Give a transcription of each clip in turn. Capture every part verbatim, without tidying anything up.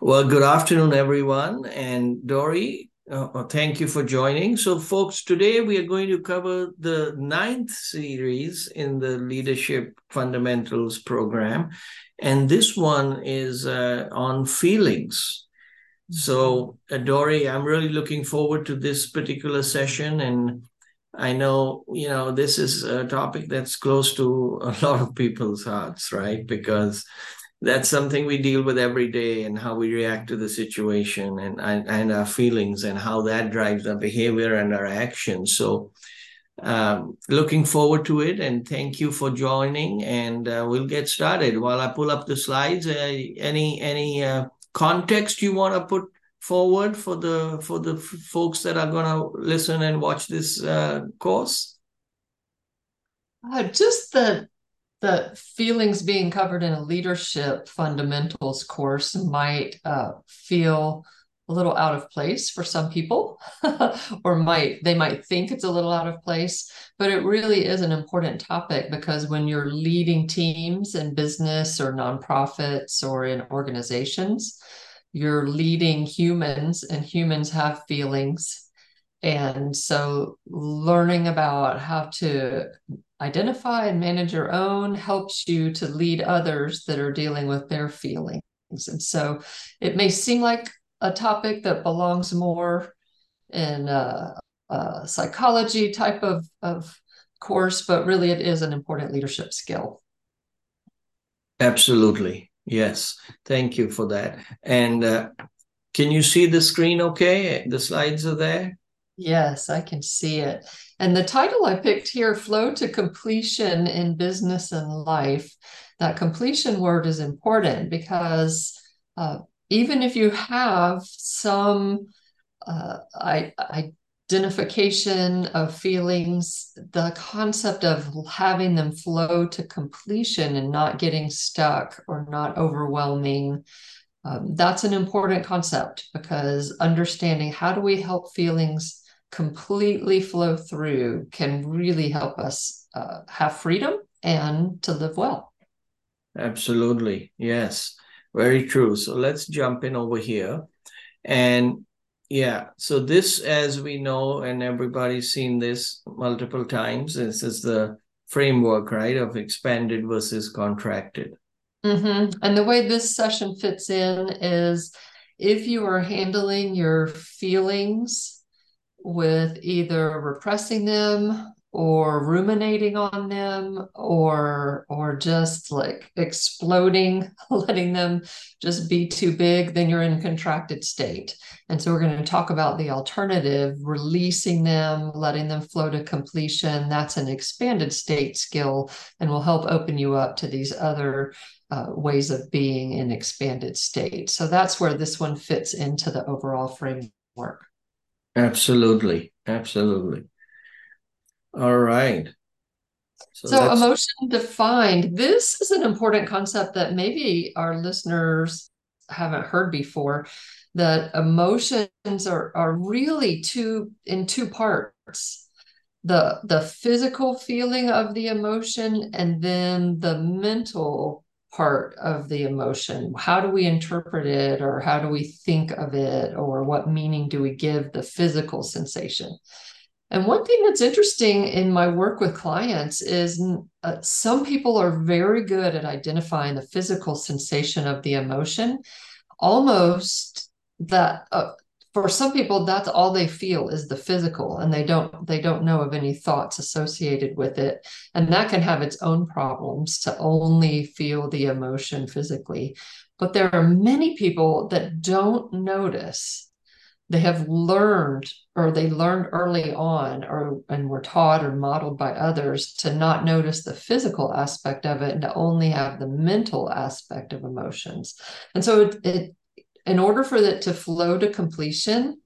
Well, good afternoon, everyone. And Dori, uh, thank you for joining. So folks, today we are going to cover the ninth series in the Leadership Fundamentals Program. And this one is uh, on feelings. So uh, Dori, I'm really looking forward to this particular session. And I know, you know, this is a topic that's close to a lot of people's hearts, right? Because that's something we deal with every day, and how we react to the situation and, and, and our feelings and how that drives our behavior and our actions. So um, looking forward to it, and thank you for joining, and uh, we'll get started. While I pull up the slides, uh, any any uh, context you want to put forward for the for the folks that are going to listen and watch this uh, course? Uh, just the The feelings being covered in a leadership fundamentals course might uh, feel a little out of place for some people, or might they might think it's a little out of place, but it really is an important topic, because when you're leading teams in business or nonprofits or in organizations, you're leading humans, and humans have feelings. And so learning about how to identify and manage your own helps you to lead others that are dealing with their feelings. And so it may seem like a topic that belongs more in a, a psychology type of, of course, but really it is an important leadership skill. Absolutely. Yes. Thank you for that. And uh, can you see the screen okay? The slides are there? Yes, I can see it. And the title I picked here, Flow to Completion in Business and Life, that completion word is important, because uh, even if you have some uh, I, identification of feelings, the concept of having them flow to completion and not getting stuck or not overwhelming, um, that's an important concept, because understanding how do we help feelings completely flow through can really help us uh, have freedom and to live well. Absolutely. Yes, very true. So let's jump in over here. And yeah, so this, as we know, and everybody's seen this multiple times, this is the framework, right, of expanded versus contracted. Mm-hmm. And the way this session fits in is if you are handling your feelings with either repressing them or ruminating on them, or or just like exploding, letting them just be too big, then you're in a contracted state. And so we're going to talk about the alternative, releasing them, letting them flow to completion. That's an expanded state skill, and will help open you up to these other uh, ways of being in expanded state. So that's where this one fits into the overall framework. Absolutely. Absolutely. All right. So, so emotion defined. This is an important concept that maybe our listeners haven't heard before, that emotions are, are really two in two parts. The, the physical feeling of the emotion, and then the mental part of the emotion. How do we interpret it, or how do we think of it, or what meaning do we give the physical sensation? And one thing that's interesting in my work with clients is uh, some people are very good at identifying the physical sensation of the emotion. Almost that uh, for some people, that's all they feel is the physical, and they don't they don't know of any thoughts associated with it. And that can have its own problems, to only feel the emotion physically. But there are many people that don't notice. They have learned, or they learned early on, or and were taught or modeled by others to not notice the physical aspect of it, and to only have the mental aspect of emotions. And so it, it in order for it to flow to completion,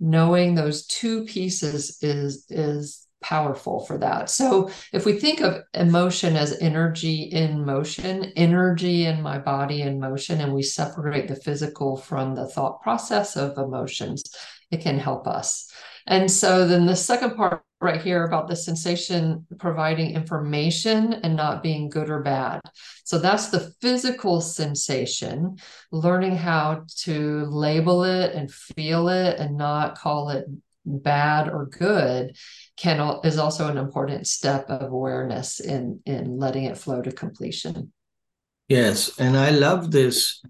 knowing those two pieces is, is powerful for that. So if we think of emotion as energy in motion, energy in my body in motion, and we separate the physical from the thought process of emotions, it can help us. And so then the second part right here about the sensation providing information and not being good or bad. So that's the physical sensation, learning how to label it and feel it and not call it bad or good can is also an important step of awareness in, in letting it flow to completion. Yes, and I love this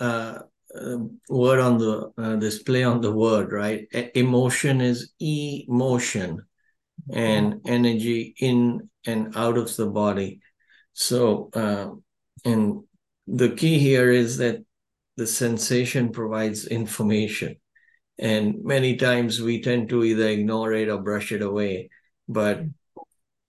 uh, uh, word on the, uh, this play on the word, right? E- emotion is emotion, mm-hmm. and energy in and out of the body. So, uh, and the key here is that the sensation provides information. And many times we tend to either ignore it or brush it away, but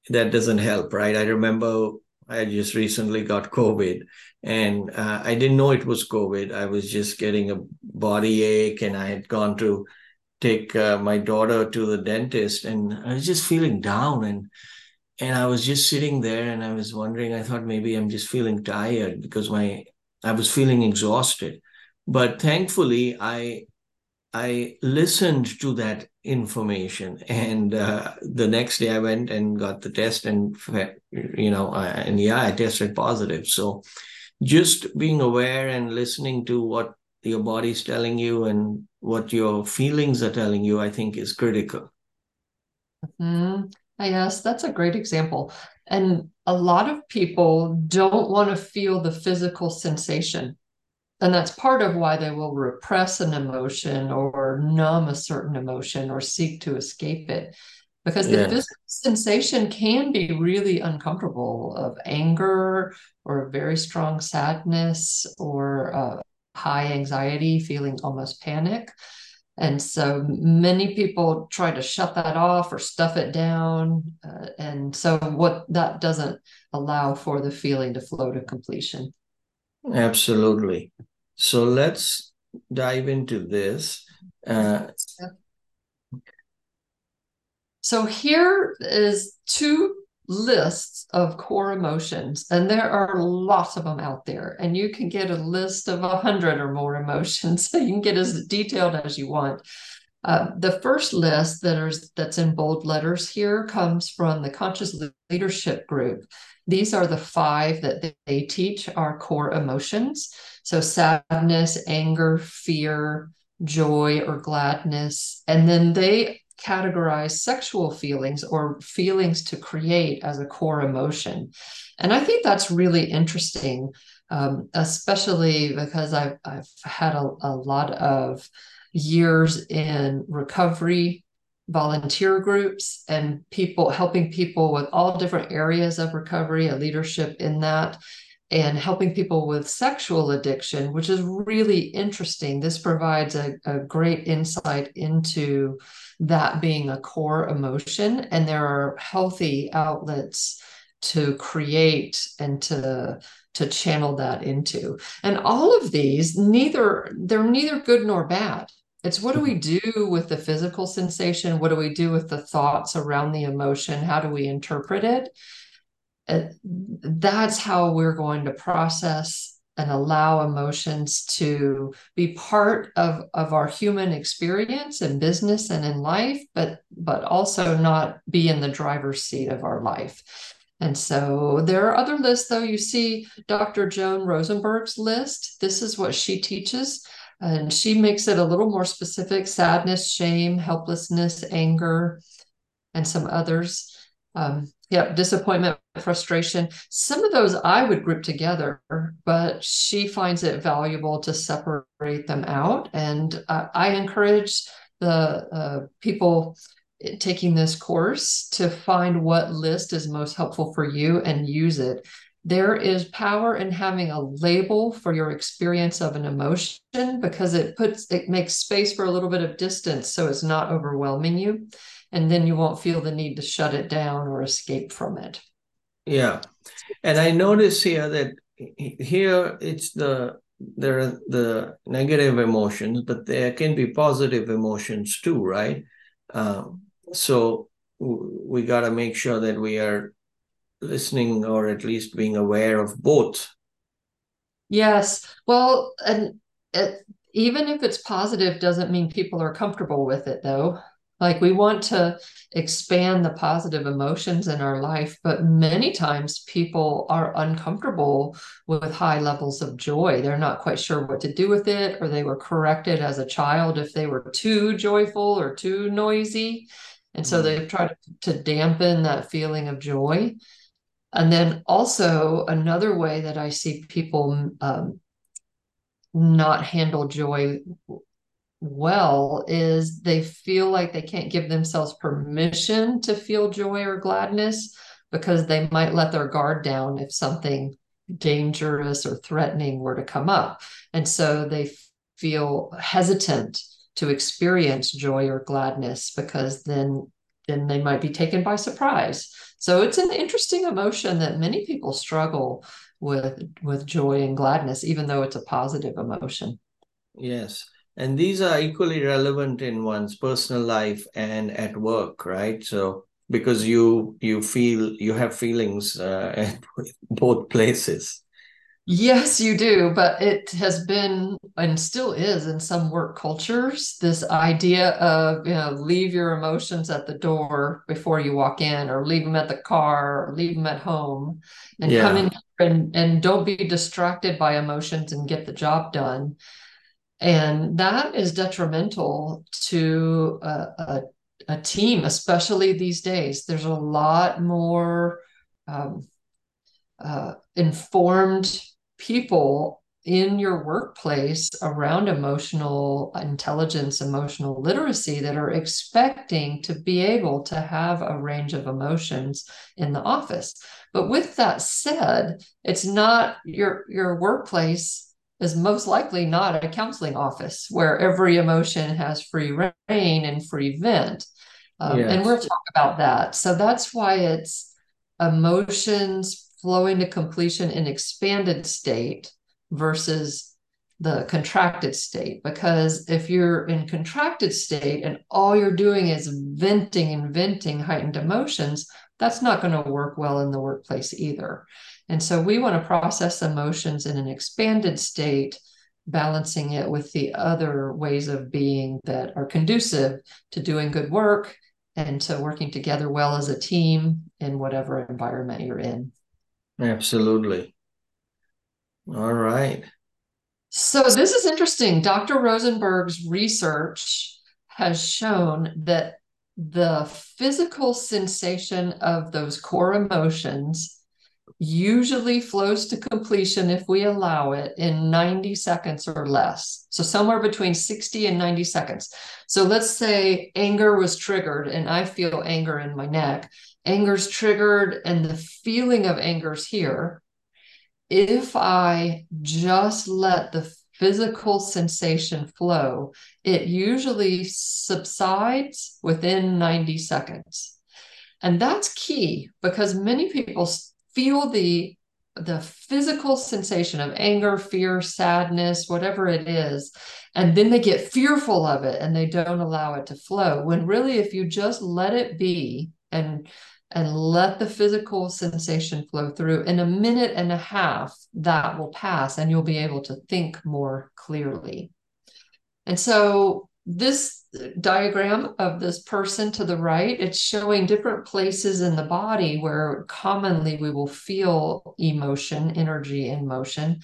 that doesn't help, right? I remember I just recently got COVID, and uh, I didn't know it was COVID. I was just getting a body ache, and I had gone to take uh, my daughter to the dentist, and I was just feeling down, and and I was just sitting there, and I was wondering, I thought maybe I'm just feeling tired because my I was feeling exhausted. But thankfully, I... I listened to that information, and uh, the next day I went and got the test, and, you know, and yeah, I tested positive. So just being aware and listening to what your body's telling you and what your feelings are telling you, I think is critical. Mm-hmm. Yes, that's a great example. And a lot of people don't want to feel the physical sensation. And that's part of why they will repress an emotion or numb a certain emotion or seek to escape it. Because yeah. the physical sensation can be really uncomfortable, of anger or very strong sadness or uh, high anxiety, feeling almost panic. And so many people try to shut that off or stuff it down. Uh, and so what that doesn't allow for the feeling to flow to completion. Absolutely. So let's dive into this. Uh, so here is two lists of core emotions, and there are lots of them out there, and you can get a list of a hundred or more emotions, so you can get as detailed as you want. Uh, the first list that are, that's in bold letters here comes from the Conscious Leadership Group. These are the five that they teach are core emotions. So sadness, anger, fear, joy, or gladness. And then they categorize sexual feelings or feelings to create as a core emotion. And I think that's really interesting, um, especially because I've, I've had a, a lot of years in recovery, volunteer groups, and people helping people with all different areas of recovery, a leadership in that, and helping people with sexual addiction, which is really interesting. This provides a, a great insight into that being a core emotion, and there are healthy outlets to create and to to channel that into. And all of these, neither they're neither good nor bad. It's what do we do with the physical sensation? What do we do with the thoughts around the emotion? How do we interpret it? Uh, that's how we're going to process and allow emotions to be part of, of our human experience in business and in life, but, but also not be in the driver's seat of our life. And so there are other lists, though. You see Doctor Joan Rosenberg's list. This is what she teaches. And she makes it a little more specific: sadness, shame, helplessness, anger, and some others. Um, yep, disappointment, frustration. Some of those I would group together, but she finds it valuable to separate them out. And uh, I encourage the uh, people taking this course to find what list is most helpful for you and use it. There is power in having a label for your experience of an emotion, because it puts it makes space for a little bit of distance, so it's not overwhelming you, and then you won't feel the need to shut it down or escape from it. Yeah, and I notice here that here it's the there are the negative emotions, but there can be positive emotions too, right? Um, so we got to make sure that we are listening, or at least being aware of both. Yes. Well, and it, even if it's positive, doesn't mean people are comfortable with it, though. Like, we want to expand the positive emotions in our life, but many times people are uncomfortable with high levels of joy. They're not quite sure what to do with it, or they were corrected as a child if they were too joyful or too noisy. And so they've tried to dampen that feeling of joy. And then also another way that I see people um, not handle joy well is they feel like they can't give themselves permission to feel joy or gladness because they might let their guard down if something dangerous or threatening were to come up. And so they feel hesitant to experience joy or gladness because then then they might be taken by surprise. So it's an interesting emotion that many people struggle with, with joy and gladness, even though it's a positive emotion. Yes. And these are equally relevant in one's personal life and at work, right? So because you you feel you have feelings uh, at both places. Yes, you do. But it has been and still is in some work cultures, this idea of, you know, leave your emotions at the door before you walk in, or leave them at the car, or leave them at home, and yeah. come in and, and don't be distracted by emotions and get the job done. And that is detrimental to a, a, a team, especially these days. There's a lot more um, uh, informed people in your workplace around emotional intelligence, emotional literacy, that are expecting to be able to have a range of emotions in the office. But with that said, it's not your, your workplace is most likely not a counseling office where every emotion has free rein and free vent. Um, yes. And we'll talk about that. So that's why it's emotions flowing to completion in expanded state versus the contracted state. Because if you're in contracted state and all you're doing is venting and venting heightened emotions, that's not going to work well in the workplace either. And so we want to process emotions in an expanded state, balancing it with the other ways of being that are conducive to doing good work and to working together well as a team in whatever environment you're in. Absolutely. All right. So this is interesting. Doctor Rosenberg's research has shown that the physical sensation of those core emotions usually flows to completion, if we allow it, in ninety seconds or less. So somewhere between sixty and ninety seconds. So let's say anger was triggered and I feel anger in my neck. Anger's triggered and the feeling of anger's here. If I just let the physical sensation flow, it usually subsides within ninety seconds. And that's key, because many people feel the, the physical sensation of anger, fear, sadness, whatever it is, and then they get fearful of it and they don't allow it to flow. When really, if you just let it be and, and let the physical sensation flow through, in a minute and a half, that will pass and you'll be able to think more clearly. And so this diagram of this person to the right, it's showing different places in the body where commonly we will feel emotion, energy and motion.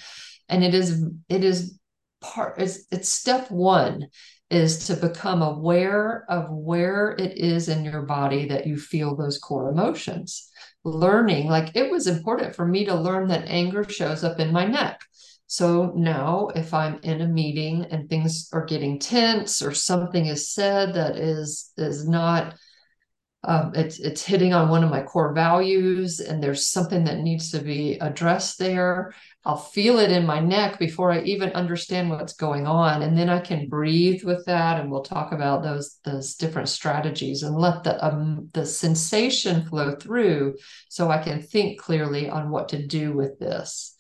And it is, it is part, it's, it's step one is to become aware of where it is in your body that you feel those core emotions. Learning, like, it was important for me to learn that anger shows up in my neck. So now if I'm in a meeting and things are getting tense or something is said that is is not, um, it's, it's hitting on one of my core values and there's something that needs to be addressed there, I'll feel it in my neck before I even understand what's going on. And then I can breathe with that. And we'll talk about those, those different strategies and let the, um, the sensation flow through so I can think clearly on what to do with this.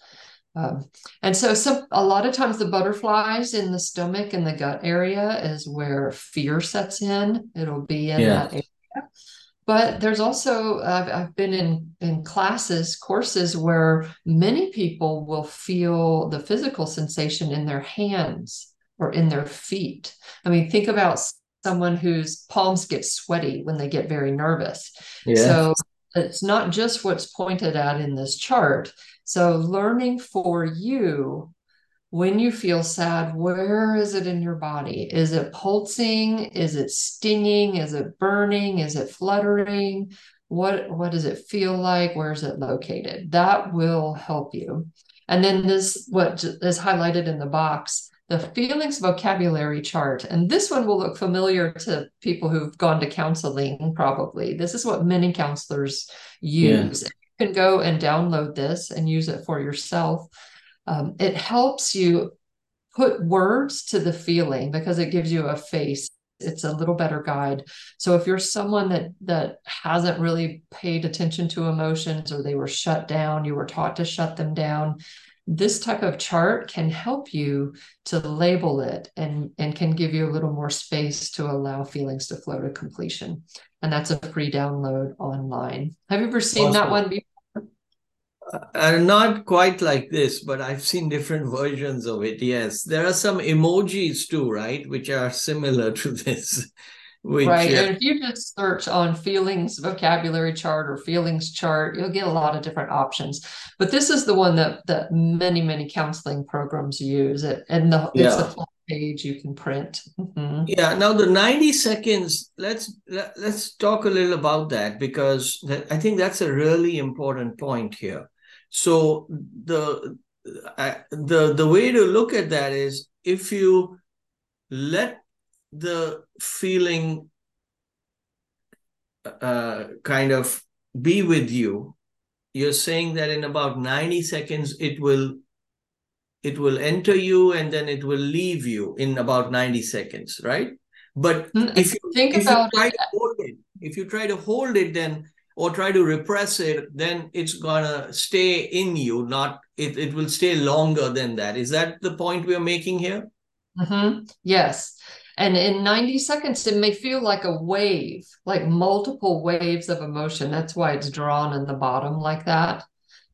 Um, and so some, a lot of times the butterflies in the stomach and the gut area is where fear sets in. It'll be in yeah. that area. But there's also, I've, I've been in, in classes, courses where many people will feel the physical sensation in their hands or in their feet. I mean, think about someone whose palms get sweaty when they get very nervous. Yeah. So it's not just what's pointed out in this chart. So learning for you, when you feel sad, where is it in your body? Is it pulsing? Is it stinging? Is it burning? Is it fluttering? What, what does it feel like? Where is it located? That will help you. And then this, what is highlighted in the box, the feelings vocabulary chart. And this one will look familiar to people who've gone to counseling, probably. This is what many counselors use. Yeah. You can go and download this and use it for yourself. Um, it helps you put words to the feeling because it gives you a face. It's a little better guide. So if you're someone that that hasn't really paid attention to emotions, or they were shut down, you were taught to shut them down, this type of chart can help you to label it and, and can give you a little more space to allow feelings to flow to completion. And that's a free download online. Have you ever seen awesome. that one before? Uh, not quite like this, but I've seen different versions of it. Yes, there are some emojis too, right, which are similar to this. Which, right, uh, and if you just search on feelings vocabulary chart or feelings chart, you'll get a lot of different options. But this is the one that that many many counseling programs use. It and the yeah. it's the full page you can print. Mm-hmm. Yeah. Now the ninety seconds. Let's let, let's talk a little about that, because that, I think that's a really important point here. So the the the way to look at that is, if you let the feeling uh, kind of be with you, you're saying that in about ninety seconds it will it will enter you and then it will leave you in about ninety seconds, right? But if you think if about you try it. to hold it, if you try to hold it, then or try to repress it, then it's gonna stay in you. Not it, it will stay longer than that. Is that the point we're making here? Mm-hmm. Yes. And in ninety seconds, it may feel like a wave, like multiple waves of emotion. That's why it's drawn in the bottom like that.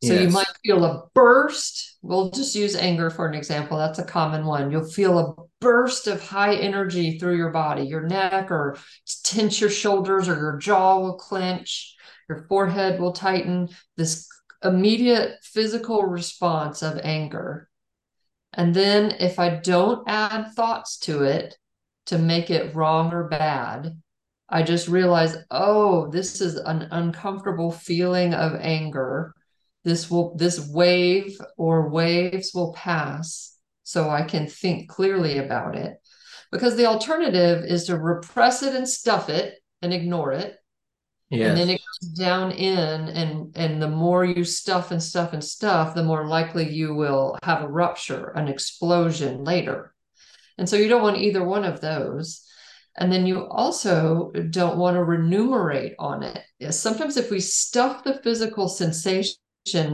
So yes. You might feel a burst. We'll just use anger for an example. That's a common one. You'll feel a burst of high energy through your body, your neck, or tense your shoulders, or your jaw will clench. Your forehead will tighten, this immediate physical response of anger. And then if I don't add thoughts to it to make it wrong or bad, I just realize, oh, this is an uncomfortable feeling of anger. This will, this wave or waves will pass, so I can think clearly about it. Because the alternative is to repress it and stuff it and ignore it. Yes. And then it goes down in, and, and the more you stuff and stuff and stuff, the more likely you will have a rupture, an explosion later. And so you don't want either one of those. And then you also don't want to remunerate on it. Sometimes if we stuff the physical sensation,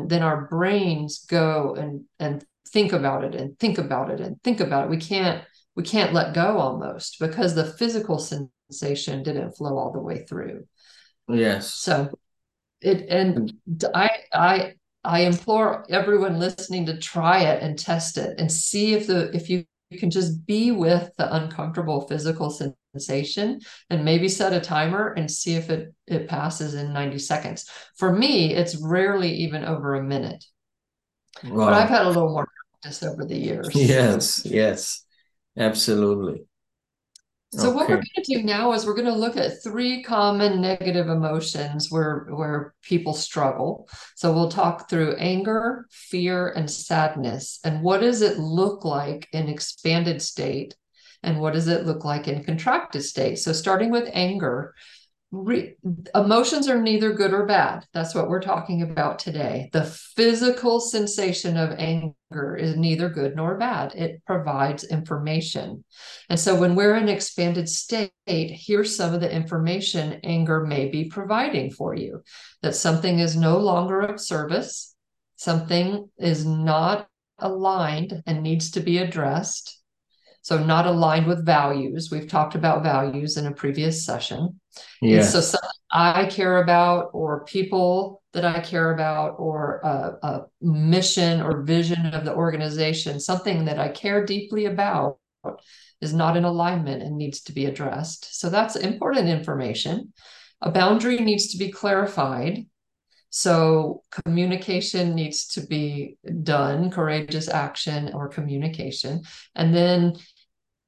then our brains go and, and think about it and think about it and think about it. We can't, we can't let go almost, because the physical sensation didn't flow all the way through. Yes. So it, and I, I, I implore everyone listening to try it and test it and see if the, if you, you can just be with the uncomfortable physical sensation, and maybe set a timer and see if it, it passes in ninety seconds. For me, it's rarely even over a minute, wow. but I've had a little more practice over the years. Yes. Yes, absolutely. So okay. What we're going to do now is we're going to look at three common negative emotions where, where people struggle. So we'll talk through anger, fear, and sadness. And what does it look like in expanded state? And what does it look like in contracted state? So starting with anger, re- emotions are neither good or bad. That's what we're talking about today. The physical sensation of anger is neither good nor bad. It provides information. And so when we're in expanded state, here's some of the information anger may be providing for you: that something is no longer of service, something is not aligned and needs to be addressed. So not aligned with values. We've talked about values in a previous session. Yeah. So something I care about, or people that I care about, or a, a mission or vision of the organization, something that I care deeply about is not in alignment and needs to be addressed. So that's important information. A boundary needs to be clarified. So communication needs to be done, courageous action or communication. And then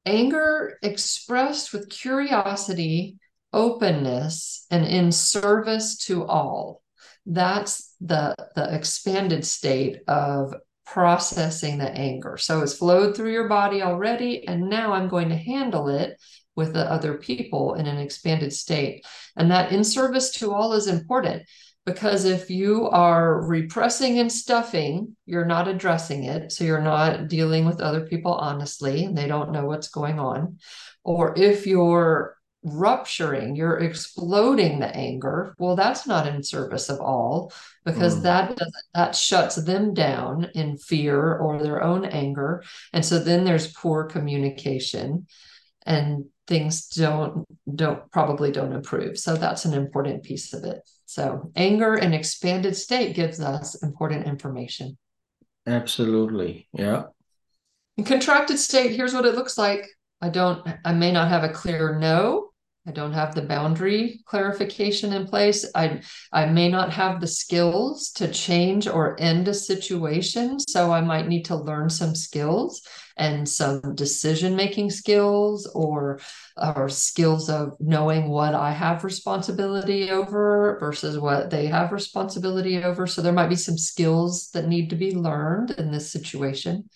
anger expressed with curiosity, openness, and in service to all. That's the, the expanded state of processing the anger. So it's flowed through your body already, and now I'm going to handle it with the other people in an expanded state. And that in service to all is important, because if you are repressing and stuffing, you're not addressing it. So you're not dealing with other people honestly, and they don't know what's going on. Or if you're rupturing, you're exploding the anger, well, that's not in service of all, because mm. that doesn't, that shuts them down in fear or their own anger. And so then there's poor communication, and things don't don't probably don't improve. So that's an important piece of it. So anger and expanded state gives us important information. Absolutely. Yeah. In contracted state, here's what it looks like. I don't, I may not have a clear no. I don't have the boundary clarification in place. I, I may not have the skills to change or end a situation. So I might need to learn some skills and some decision-making skills, or, or skills of knowing what I have responsibility over versus what they have responsibility over. So there might be some skills that need to be learned in this situation.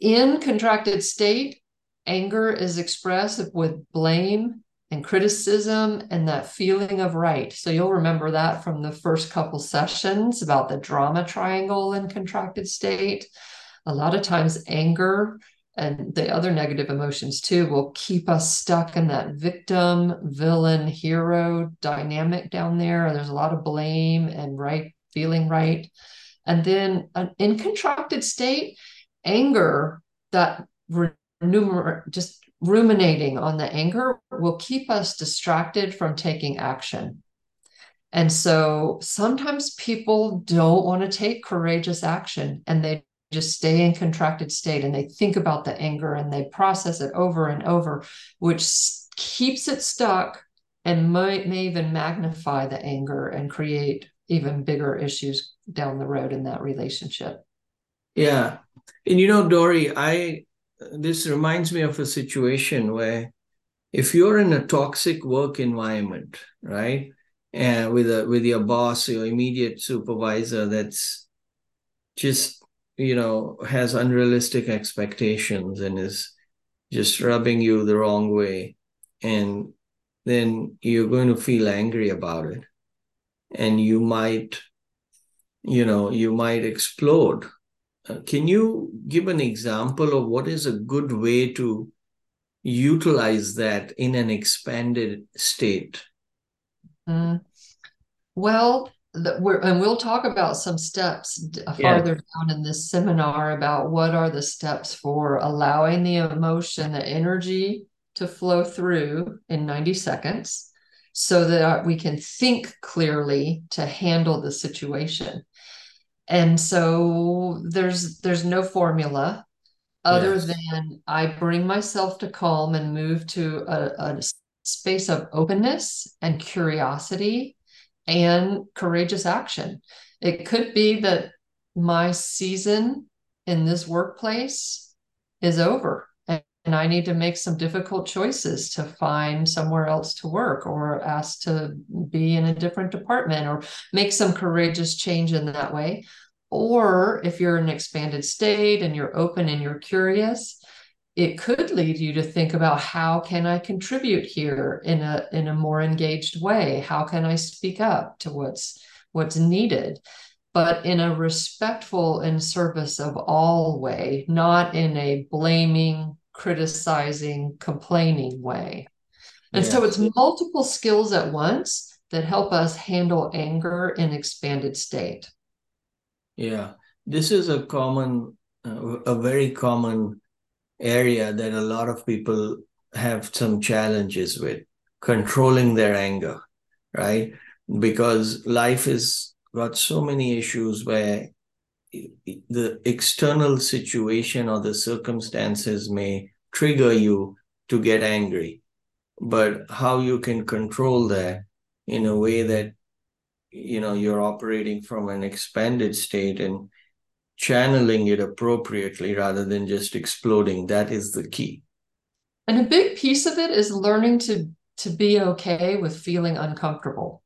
In contracted state, anger is expressed with blame and criticism and that feeling of right. So you'll remember that from the first couple sessions about the drama triangle in contracted state. A lot of times anger and the other negative emotions too will keep us stuck in that victim, villain, hero dynamic down there. There's a lot of blame and right, feeling right. And then in contracted state, anger, that re- numer- just ruminating on the anger will keep us distracted from taking action. And so sometimes people don't want to take courageous action, and they just stay in contracted state, and they think about the anger and they process it over and over, which keeps it stuck and might, may even magnify the anger and create even bigger issues down the road in that relationship. Yeah. And you know, Dori, I this reminds me of a situation where if you're in a toxic work environment, right, and with a with your boss, your immediate supervisor, that's just, you know, has unrealistic expectations and is just rubbing you the wrong way, and then you're going to feel angry about it, and you might, you know, you might explode. Can you give an example of what is a good way to utilize that in an expanded state? Mm. Well, the, we're, and we'll talk about some steps farther yeah. down in this seminar about what are the steps for allowing the emotion, the energy to flow through in ninety seconds so that we can think clearly to handle the situation. And so there's there's no formula other yes. than I bring myself to calm and move to a, a space of openness and curiosity and courageous action. It could be that my season in this workplace is over, and, and I need to make some difficult choices to find somewhere else to work, or ask to be in a different department, or make some courageous change in that way. Or if you're in an expanded state and you're open and you're curious, it could lead you to think about, how can I contribute here in a in a more engaged way? How can I speak up to what's what's needed, but in a respectful and service of all way, not in a blaming, criticizing, complaining way. And yeah. so it's multiple skills at once that help us handle anger in expanded state. Yeah, this is a common, uh, a very common area that a lot of people have some challenges with, controlling their anger, right? Because life has got so many issues where the external situation or the circumstances may trigger you to get angry, but how you can control that in a way that, you know, you're operating from an expanded state and channeling it appropriately rather than just exploding. That is the key. And a big piece of it is learning to, to be okay with feeling uncomfortable.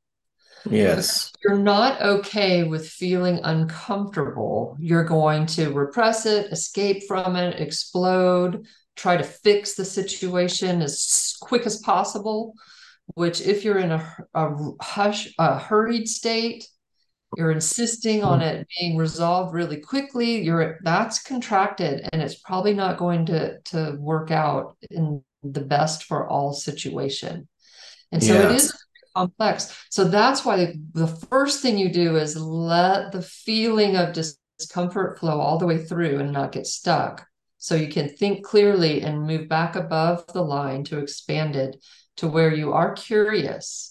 Yes. If you're not okay with feeling uncomfortable, you're going to repress it, escape from it, explode, try to fix the situation as quick as possible, which if you're in a, a hush, a hurried state, you're insisting on it being resolved really quickly, you're that's contracted, and it's probably not going to, to work out in the best for all situation. And so yeah. it is complex. So that's why the, the first thing you do is let the feeling of discomfort flow all the way through and not get stuck. So you can think clearly and move back above the line to expand it to where you are curious.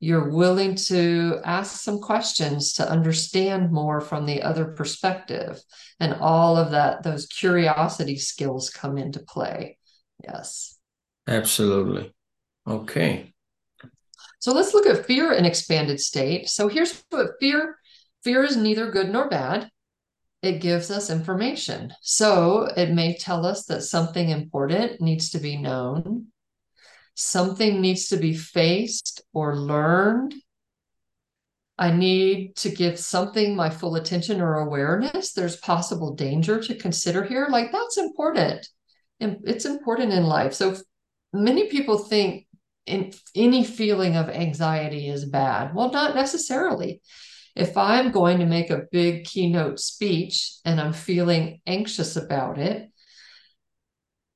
You're willing to ask some questions to understand more from the other perspective, and all of that, those curiosity skills come into play. Yes. Absolutely. Okay. So let's look at fear in expanded state. So here's what fear, fear is neither good nor bad. It gives us information. So it may tell us that something important needs to be known. Something needs to be faced or learned. I need to give something my full attention or awareness. There's possible danger to consider here. Like that's important. And it's important in life. So many people think in, any feeling of anxiety is bad. Well, not necessarily. If I'm going to make a big keynote speech and I'm feeling anxious about it,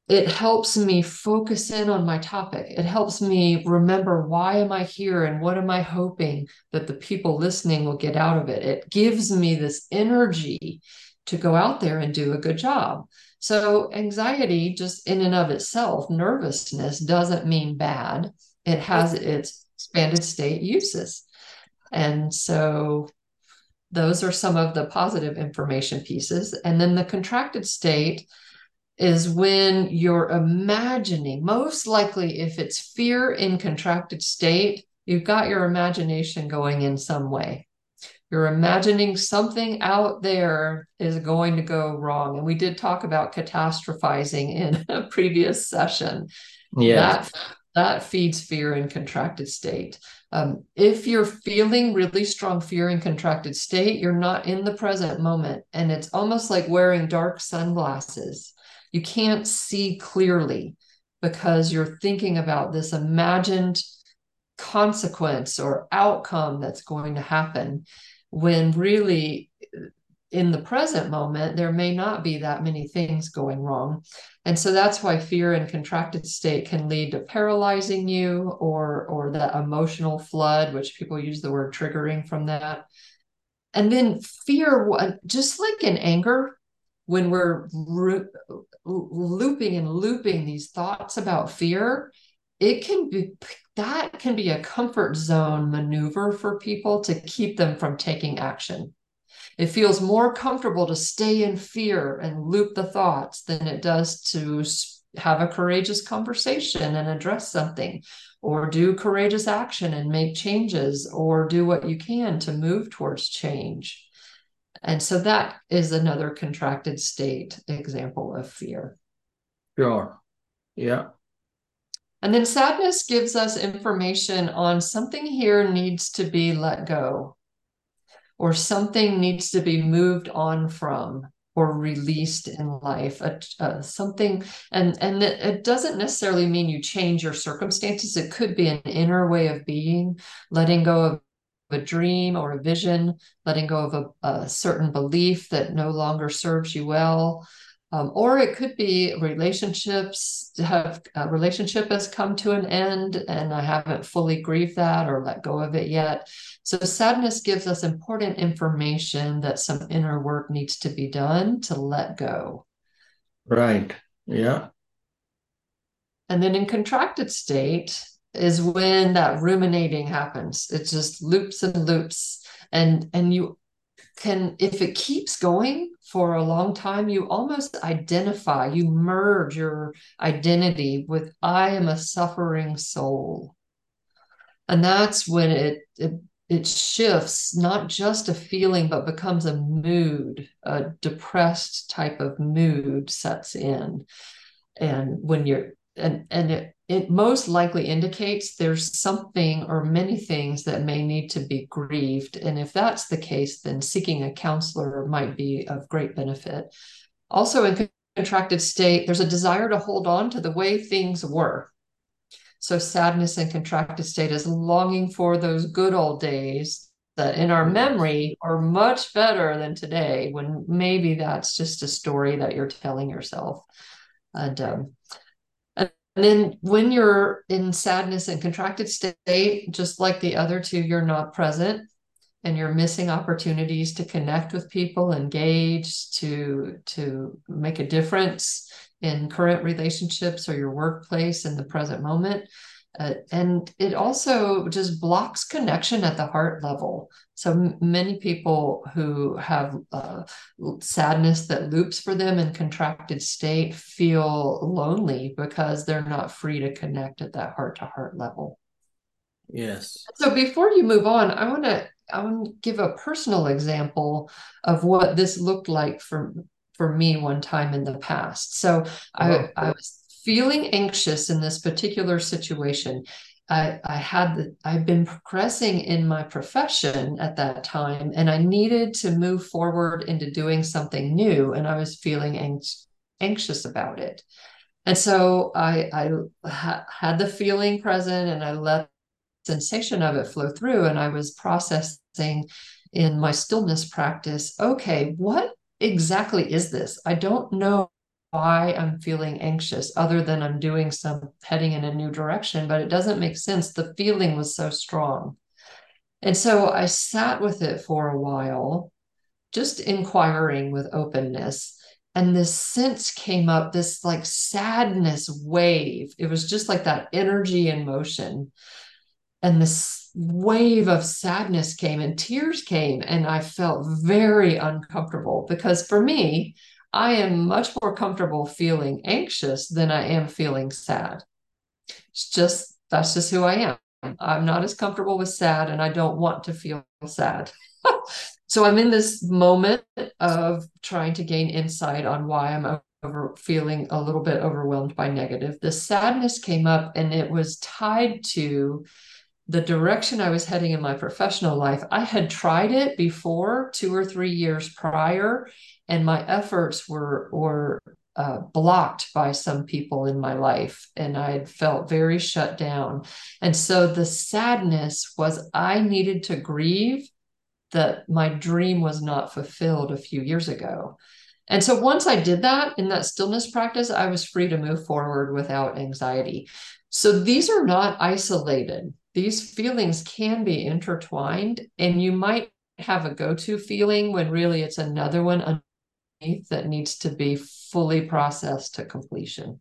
it helps me focus in on my topic. It helps me remember why am I here and what am I hoping that the people listening will get out of it. It gives me this energy to go out there and do a good job. So anxiety, just in and of itself, nervousness doesn't mean bad. It has its expanded state uses. And so those are some of the positive information pieces. And then the contracted state is when you're imagining, most likely if it's fear in contracted state, you've got your imagination going in some way. You're imagining something out there is going to go wrong. And we did talk about catastrophizing in a previous session. Yeah. That, that feeds fear in contracted state. Um, if you're feeling really strong fear in contracted state, you're not in the present moment. And it's almost like wearing dark sunglasses. You can't see clearly because you're thinking about this imagined consequence or outcome that's going to happen, when really in the present moment, there may not be that many things going wrong. And so that's why fear in contracted state can lead to paralyzing you or, or the emotional flood, which people use the word triggering from that. And then fear, just like in anger, when we're re- looping and looping these thoughts about fear, it can be, that can be a comfort zone maneuver for people to keep them from taking action. It feels more comfortable to stay in fear and loop the thoughts than it does to have a courageous conversation and address something, or do courageous action and make changes, or do what you can to move towards change. And so that is another contracted state example of fear. Sure. Yeah. And then sadness gives us information on something here needs to be let go, or something needs to be moved on from or released in life, uh, uh, something. And, and it, it doesn't necessarily mean you change your circumstances. It could be an inner way of being, letting go of a dream or a vision, letting go of a, a certain belief that no longer serves you well. Um, or it could be relationships, have a relationship has come to an end and I haven't fully grieved that or let go of it yet. So sadness gives us important information that some inner work needs to be done to let go. Right. Yeah. And then in contracted state is when that ruminating happens. It just loops and loops, and, and you can, if it keeps going for a long time, you almost identify, you merge your identity with, I am a suffering soul. And that's when it, it, it shifts, not just a feeling, but becomes a mood, a depressed type of mood sets in. And when you're, and, and it, it most likely indicates there's something or many things that may need to be grieved. And if that's the case, then seeking a counselor might be of great benefit. Also, in contracted state, there's a desire to hold on to the way things were. So sadness in contracted state is longing for those good old days that in our memory are much better than today, when maybe that's just a story that you're telling yourself. And, um, And then when you're in sadness and contracted state, just like the other two, you're not present and you're missing opportunities to connect with people, engage, to, to make a difference in current relationships or your workplace in the present moment. Uh, and it also just blocks connection at the heart level. So m- many people who have uh, sadness that loops for them in contracted state feel lonely because they're not free to connect at that heart-to-heart level. Yes. So before you move on, I want to I want to give a personal example of what this looked like for, for me one time in the past. So oh. I, I was feeling anxious in this particular situation. I, I had, the, I've been progressing in my profession at that time, and I needed to move forward into doing something new. And I was feeling ang- anxious about it. And so I, I ha- had the feeling present, and I let the sensation of it flow through. And I was processing in my stillness practice, okay, what exactly is this? I don't know why I'm feeling anxious, other than I'm doing some heading in a new direction, but it doesn't make sense. The feeling was so strong. And so I sat with it for a while, just inquiring with openness. And this sense came up, this like sadness wave. It was just like that energy in motion. And this wave of sadness came and tears came, and I felt very uncomfortable, because for me, I am much more comfortable feeling anxious than I am feeling sad. It's just, that's just who I am. I'm not as comfortable with sad, and I don't want to feel sad. So I'm in this moment of trying to gain insight on why I'm over, feeling a little bit overwhelmed by negative. The sadness came up, and it was tied to the direction I was heading in my professional life. I had tried it before two or three years prior, and my efforts were, were uh, blocked by some people in my life, and I had felt very shut down. And so the sadness was, I needed to grieve that my dream was not fulfilled a few years ago. And so once I did that in that stillness practice, I was free to move forward without anxiety. So these are not isolated. These feelings can be intertwined, and you might have a go-to feeling when really it's another one underneath that needs to be fully processed to completion.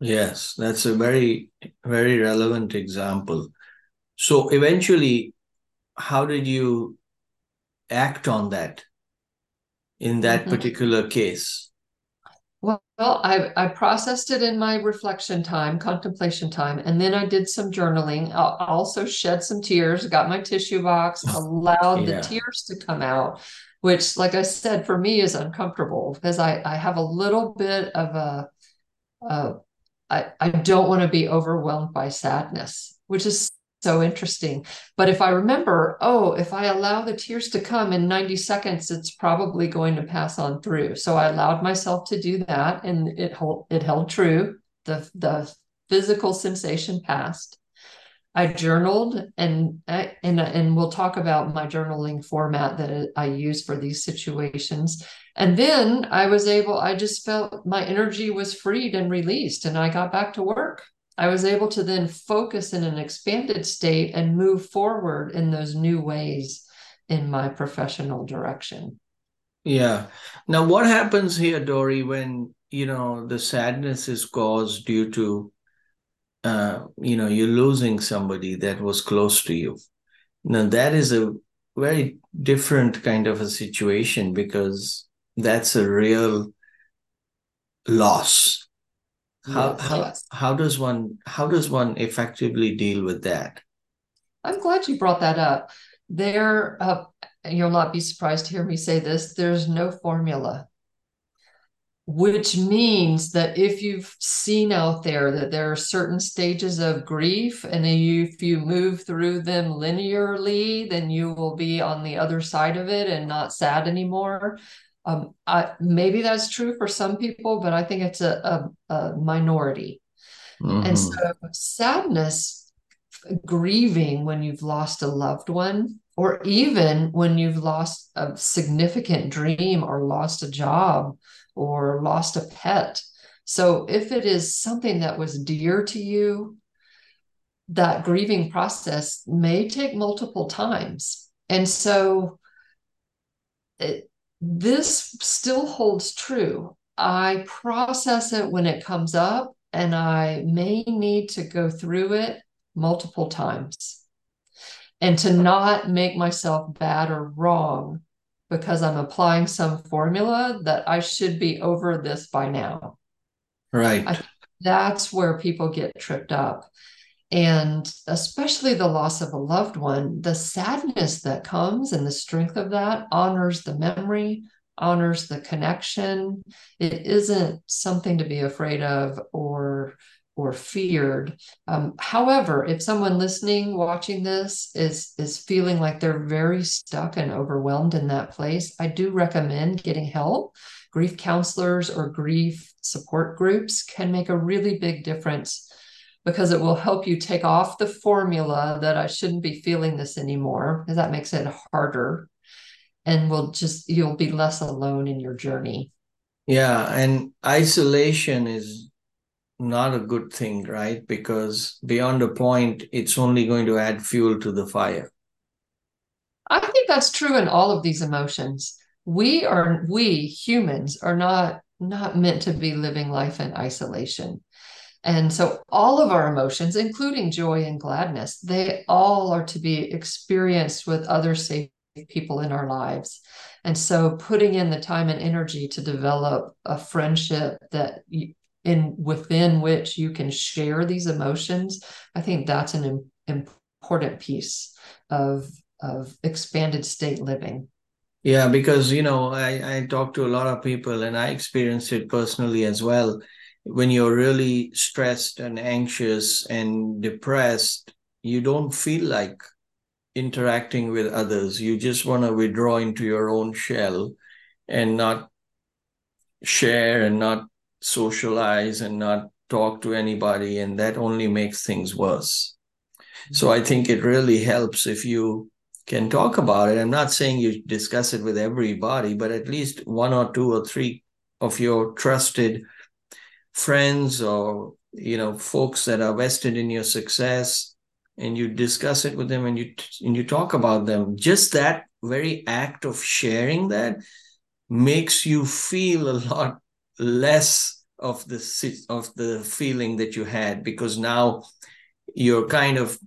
Yes, that's a very, very relevant example. So eventually, how did you act on that in that mm-hmm. particular case? Well, I, I processed it in my reflection time, contemplation time, and then I did some journaling. I also shed some tears, got my tissue box, allowed yeah. the tears to come out, which, like I said, for me is uncomfortable, because I, I have a little bit of a, a I, I don't want to be overwhelmed by sadness, which is so interesting. But if I remember, oh, if I allow the tears to come in ninety seconds, it's probably going to pass on through. So I allowed myself to do that, and it hold, it held true. The, the physical sensation passed. I journaled, and, I, and, and we'll talk about my journaling format that I use for these situations. And then I was able, I just felt my energy was freed and released, and I got back to work. I was able to then focus in an expanded state and move forward in those new ways in my professional direction. Yeah. Now, what happens here, Dori, when, you know, the sadness is caused due to, uh, you know, you're losing somebody that was close to you? Now, that is a very different kind of a situation, because that's a real loss. How yes. how how does one how does one effectively deal with that? I'm glad you brought that up. There, uh, you'll not be surprised to hear me say this. There's no formula, which means that if you've seen out there that there are certain stages of grief, and if you move through them linearly, then you will be on the other side of it and not sad anymore. Um, I, maybe that's true for some people, but I think it's a, a, a minority. Mm-hmm. And so sadness, grieving when you've lost a loved one, or even when you've lost a significant dream or lost a job or lost a pet. So if it is something that was dear to you, that grieving process may take multiple times. And so it, this still holds true. I process it when it comes up, and I may need to go through it multiple times, and to not make myself bad or wrong because I'm applying some formula that I should be over this by now. Right. I, that's where people get tripped up. And especially the loss of a loved one, the sadness that comes and the strength of that honors the memory, honors the connection. It isn't something to be afraid of or or feared. Um, however, if someone listening, watching this is, is feeling like they're very stuck and overwhelmed in that place, I do recommend getting help. Grief counselors or grief support groups can make a really big difference, because it will help you take off the formula that I shouldn't be feeling this anymore, because that makes it harder, and will just, you'll be less alone in your journey. Yeah. And isolation is not a good thing, right? Because beyond a point, it's only going to add fuel to the fire. I think that's true in all of these emotions. We are, we humans are not, not meant to be living life in isolation. And so all of our emotions, including joy and gladness, they all are to be experienced with other safe people in our lives. And so putting in the time and energy to develop a friendship that you, in within which you can share these emotions, I think that's an im- important piece of, of expanded state living. Yeah, because, you know, I, I talk to a lot of people, and I experienced it personally as well. When you're really stressed and anxious and depressed, you don't feel like interacting with others. You just want to withdraw into your own shell and not share and not socialize and not talk to anybody. And that only makes things worse. Mm-hmm. So I think it really helps if you can talk about it. I'm not saying you discuss it with everybody, but at least one or two or three of your trusted friends, or, you know, folks that are vested in your success, and you discuss it with them, and you and you talk about them. Just that very act of sharing that makes you feel a lot less of the of the feeling that you had, because now you're kind of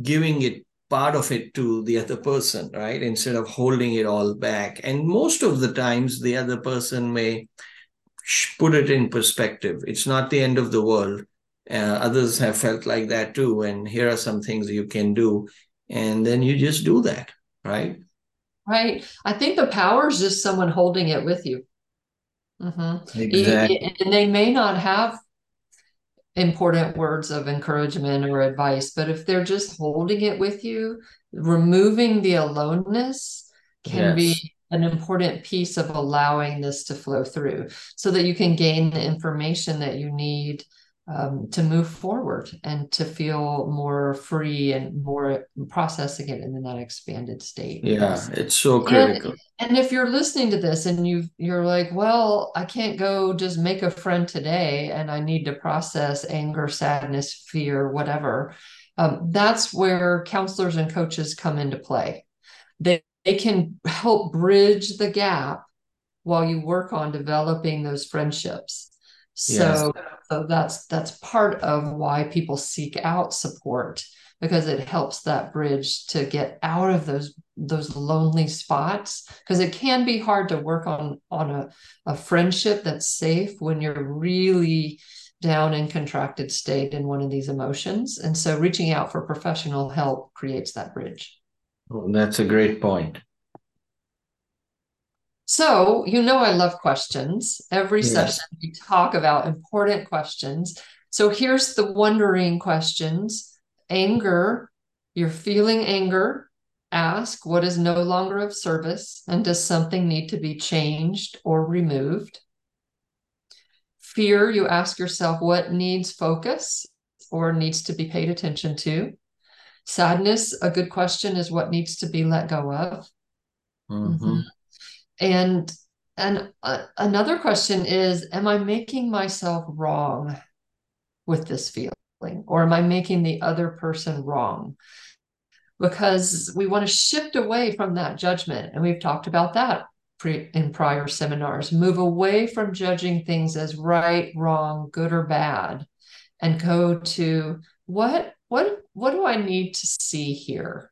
giving it, part of it, to the other person, right? Instead of holding it all back. And most of the times the other person may put it in perspective. It's not the end of the world. Uh, others have felt like that too. And here are some things you can do. And then you just do that, right? Right. I think the power is just someone holding it with you. Mm-hmm. Exactly. And they may not have important words of encouragement or advice, but if they're just holding it with you, removing the aloneness can yes. be an important piece of allowing this to flow through, so that you can gain the information that you need um, to move forward and to feel more free and more processing it in that expanded state. Yeah, it's so critical. And, and if you're listening to this and you you're like, well, I can't go just make a friend today, and I need to process anger, sadness, fear, whatever. Um, that's where counselors and coaches come into play. They They can help bridge the gap while you work on developing those friendships. So yes. So that's that's part of why people seek out support, because it helps that bridge to get out of those those lonely spots, because it can be hard to work on on a, a friendship that's safe when you're really down in contracted state in one of these emotions. And so reaching out for professional help creates that bridge. Well, that's a great point. So, you know, I love questions. Every yes. session we talk about important questions. So here's the wondering questions. Anger, you're feeling anger. Ask, what is no longer of service? And does something need to be changed or removed? Fear, you ask yourself, what needs focus or needs to be paid attention to? Sadness, a good question is what needs to be let go of. Mm-hmm. Mm-hmm. And and uh, another question is, am I making myself wrong with this feeling? Or am I making the other person wrong? Because we want to shift away from that judgment. And we've talked about that pre- in prior seminars. Move away from judging things as right, wrong, good or bad, and go to what what what do I need to see here?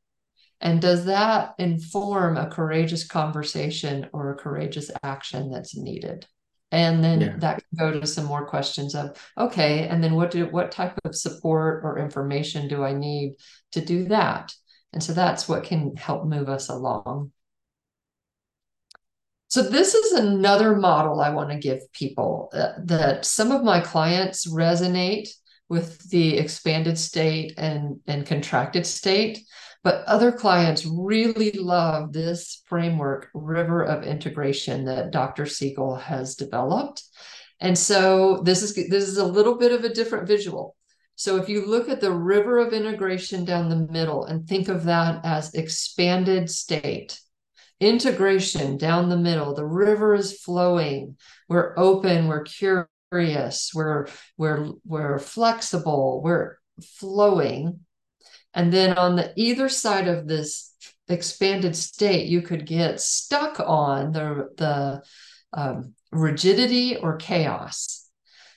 And does that inform a courageous conversation or a courageous action that's needed? And then yeah. that can go to some more questions of, okay, and then what do what type of support or information do I need to do that? And so that's what can help move us along. So this is another model I want to give people, uh, that some of my clients resonate with the expanded state and, and contracted state. But other clients really love this framework, River of Integration, that Doctor Siegel has developed. And so this is this is a little bit of a different visual. So if you look at the River of Integration down the middle and think of that as expanded state, integration down the middle, the river is flowing. We're open, we're curious, we're, we're, we're flexible, we're flowing. And then on the either side of this expanded state, you could get stuck on the, the um, rigidity or chaos.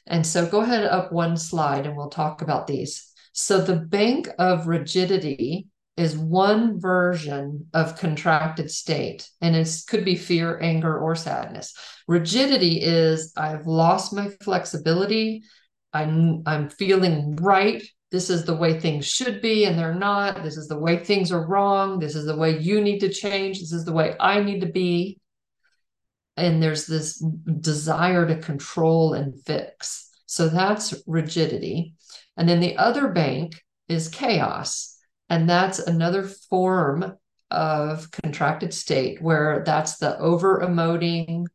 And so go ahead up one slide and we'll talk about these. So the bank of rigidity is one version of contracted state. And it could be fear, anger, or sadness. Rigidity is, I've lost my flexibility. I'm, I'm feeling right. This is the way things should be, and they're not. This is the way things are wrong. This is the way you need to change. This is the way I need to be. And there's this desire to control and fix. So that's rigidity. And then the other bank is chaos. And that's another form of contracted state, where that's the over-emoting,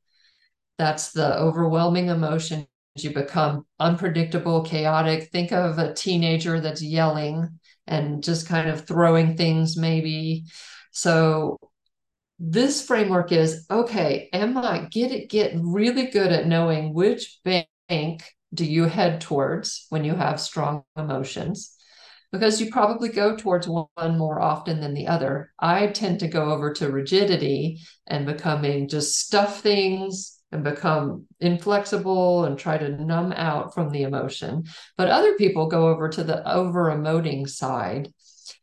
that's the overwhelming emotion. You become unpredictable, chaotic. Think of a teenager that's yelling and just kind of throwing things, maybe. So this framework is, okay, am I get it, get really good at knowing which bank do you head towards when you have strong emotions, because you probably go towards one more often than the other. I tend to go over to rigidity and becoming just stuff things, and become inflexible and try to numb out from the emotion. But other people go over to the over-emoting side.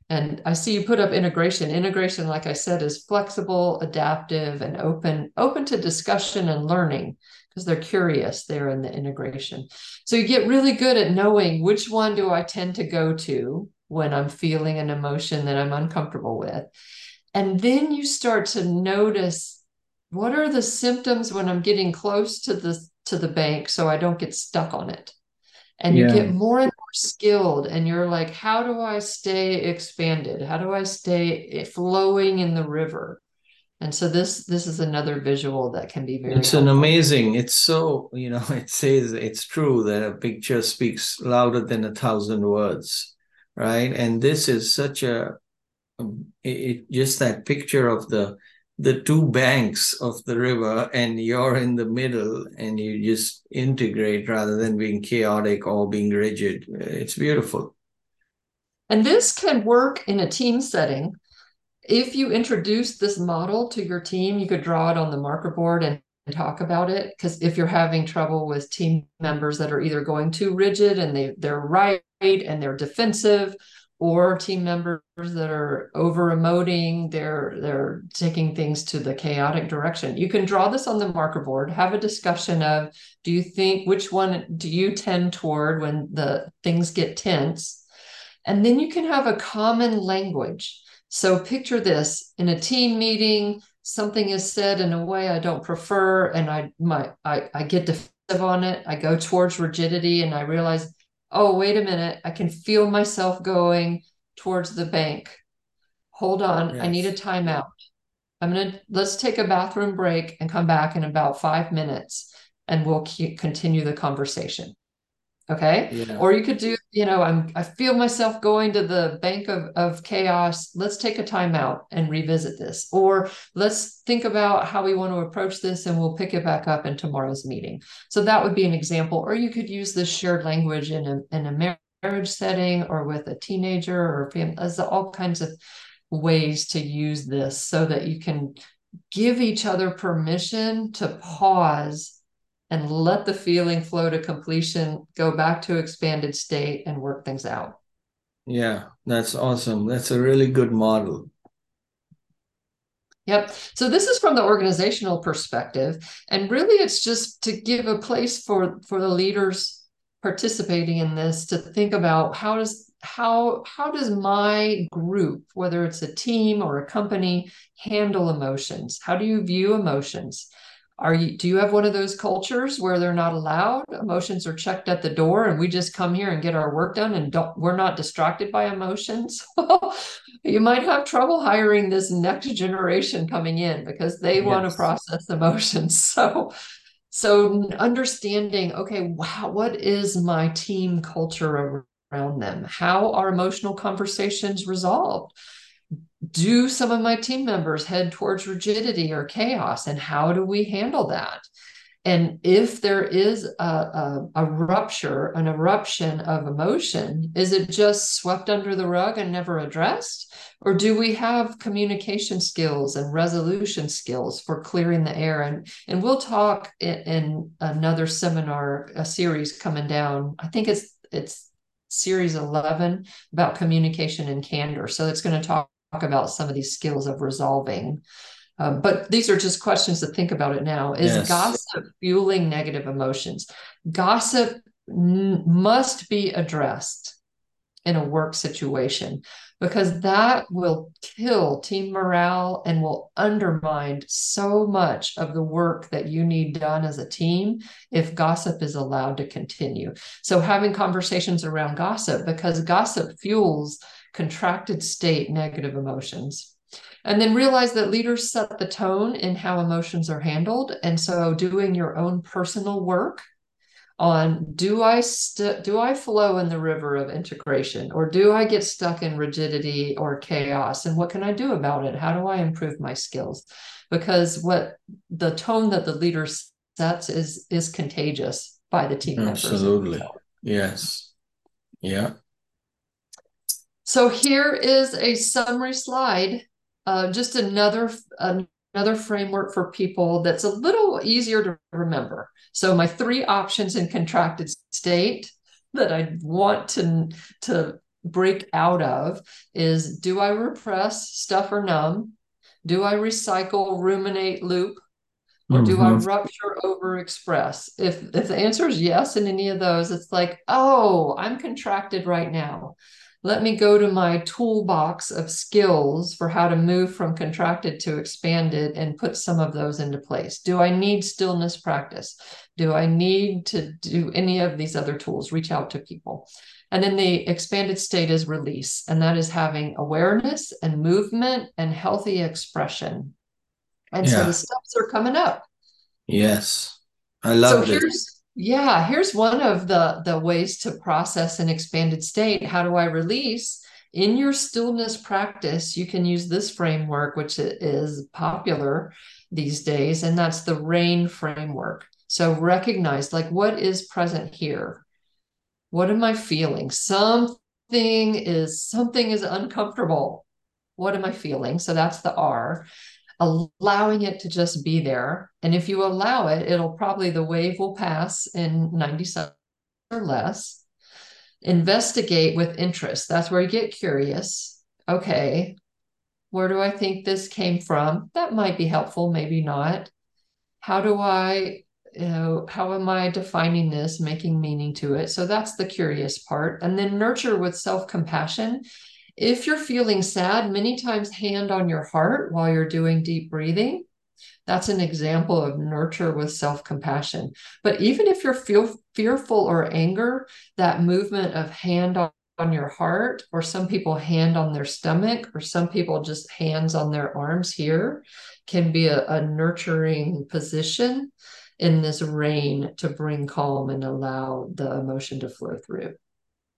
And I see you put up integration. Integration, like I said, is flexible, adaptive, and open, open to discussion and learning, because they're curious there in the integration. So you get really good at knowing which one do I tend to go to when I'm feeling an emotion that I'm uncomfortable with. And then you start to notice, what are the symptoms when I'm getting close to the to the bank so I don't get stuck on it? And yeah. you get more and more skilled, and you're like, how do I stay expanded? How do I stay flowing in the river? And so this this is another visual that can be very It's helpful. An amazing, it's so, you know, it says it's true that a picture speaks louder than a thousand words, right? And this is such a, it just that picture of the, the two banks of the river, and you're in the middle, and you just integrate rather than being chaotic or being rigid. It's beautiful. And this can work in a team setting. If you introduce this model to your team, you could draw it on the marker board and talk about it, because if you're having trouble with team members that are either going too rigid and they, they're right and they're defensive, or team members that are over-emoting, they're, they're taking things to the chaotic direction. You can draw this on the marker board, have a discussion of, do you think, which one do you tend toward when the things get tense? And then you can have a common language. So picture this, in a team meeting, something is said in a way I don't prefer, and I, my, I, I get defensive on it, I go towards rigidity, and I realize, oh, wait a minute, I can feel myself going towards the bank. Hold on, yes. I need a timeout. I'm gonna, let's take a bathroom break and come back in about five minutes and we'll keep, continue the conversation, okay? Yeah. Or you could do, you know, I'm, I feel myself going to the bank of, of chaos. Let's take a timeout and revisit this. Or let's think about how we want to approach this and we'll pick it back up in tomorrow's meeting. So that would be an example. Or you could use this shared language in a, in a marriage setting or with a teenager or family. There's all kinds of ways to use this so that you can give each other permission to pause and let the feeling flow to completion, go back to expanded state and work things out. Yeah, that's awesome. That's a really good model. Yep. So this is from the organizational perspective. And really, it's just to give a place for, for the leaders participating in this to think about how does how how does my group, whether it's a team or a company, handle emotions? How do you view emotions? Are you, do you have one of those cultures where they're not allowed? Emotions are checked at the door and we just come here and get our work done and don't, we're not distracted by emotions. You might have trouble hiring this next generation coming in because they yes. want to process emotions. So, so understanding, okay, wow, what is my team culture around them? How are emotional conversations resolved? Do some of my team members head towards rigidity or chaos, and how do we handle that? And if there is a, a, a rupture, an eruption of emotion, is it just swept under the rug and never addressed? Or do we have communication skills and resolution skills for clearing the air? And, and we'll talk in, in another seminar, a series coming down. I think it's, it's series eleven about communication and candor. So it's going to talk about some of these skills of resolving. Um, but these are just questions to think about it now. Is yes. gossip fueling negative emotions? Gossip n- must be addressed in a work situation because that will kill team morale and will undermine so much of the work that you need done as a team if gossip is allowed to continue. So having conversations around gossip, because gossip fuels contracted state negative emotions. And then realize that leaders set the tone in how emotions are handled. And so doing your own personal work on, do I st- do I flow in the river of integration, or do I get stuck in rigidity or chaos? And what can I do about it? How do I improve my skills? Because what the tone that the leader sets is, is contagious by the team members. Absolutely. Yes. Yeah. So here is a summary slide, uh, just another another framework for people that's a little easier to remember. So my three options in contracted state that I want to, to break out of is, do I repress, stuff, or numb? Do I recycle, ruminate, loop? Or do I rupture, overexpress? If if the answer is yes in any of those, it's like, oh, I'm contracted right now. Let me go to my toolbox of skills for how to move from contracted to expanded and put some of those into place. Do I need stillness practice? Do I need to do any of these other tools? Reach out to people. And then the expanded state is release. And that is having awareness and movement and healthy expression. And yeah. so the steps are coming up. Yes. I love so it. Yeah, here's one of the, the ways to process an expanded state. How do I release? In your stillness practice, you can use this framework, which is popular these days, and that's the RAIN framework. So recognize, like, what is present here? What am I feeling? Something is, something is uncomfortable. What am I feeling? So that's the R. allowing it to just be there. And if you allow it, it'll probably, the wave will pass in ninety seconds or less. Investigate with interest. That's where you get curious. Okay, where do I think this came from? That might be helpful, maybe not. How do I, you know, how am I defining this, making meaning to it? So that's the curious part. And then nurture with self-compassion. If you're feeling sad, many times hand on your heart while you're doing deep breathing. That's an example of nurture with self-compassion. But even if you're feel fearful or anger, that movement of hand on, on your heart, or some people hand on their stomach, or some people just hands on their arms here, can be a, a nurturing position in this RAIN to bring calm and allow the emotion to flow through.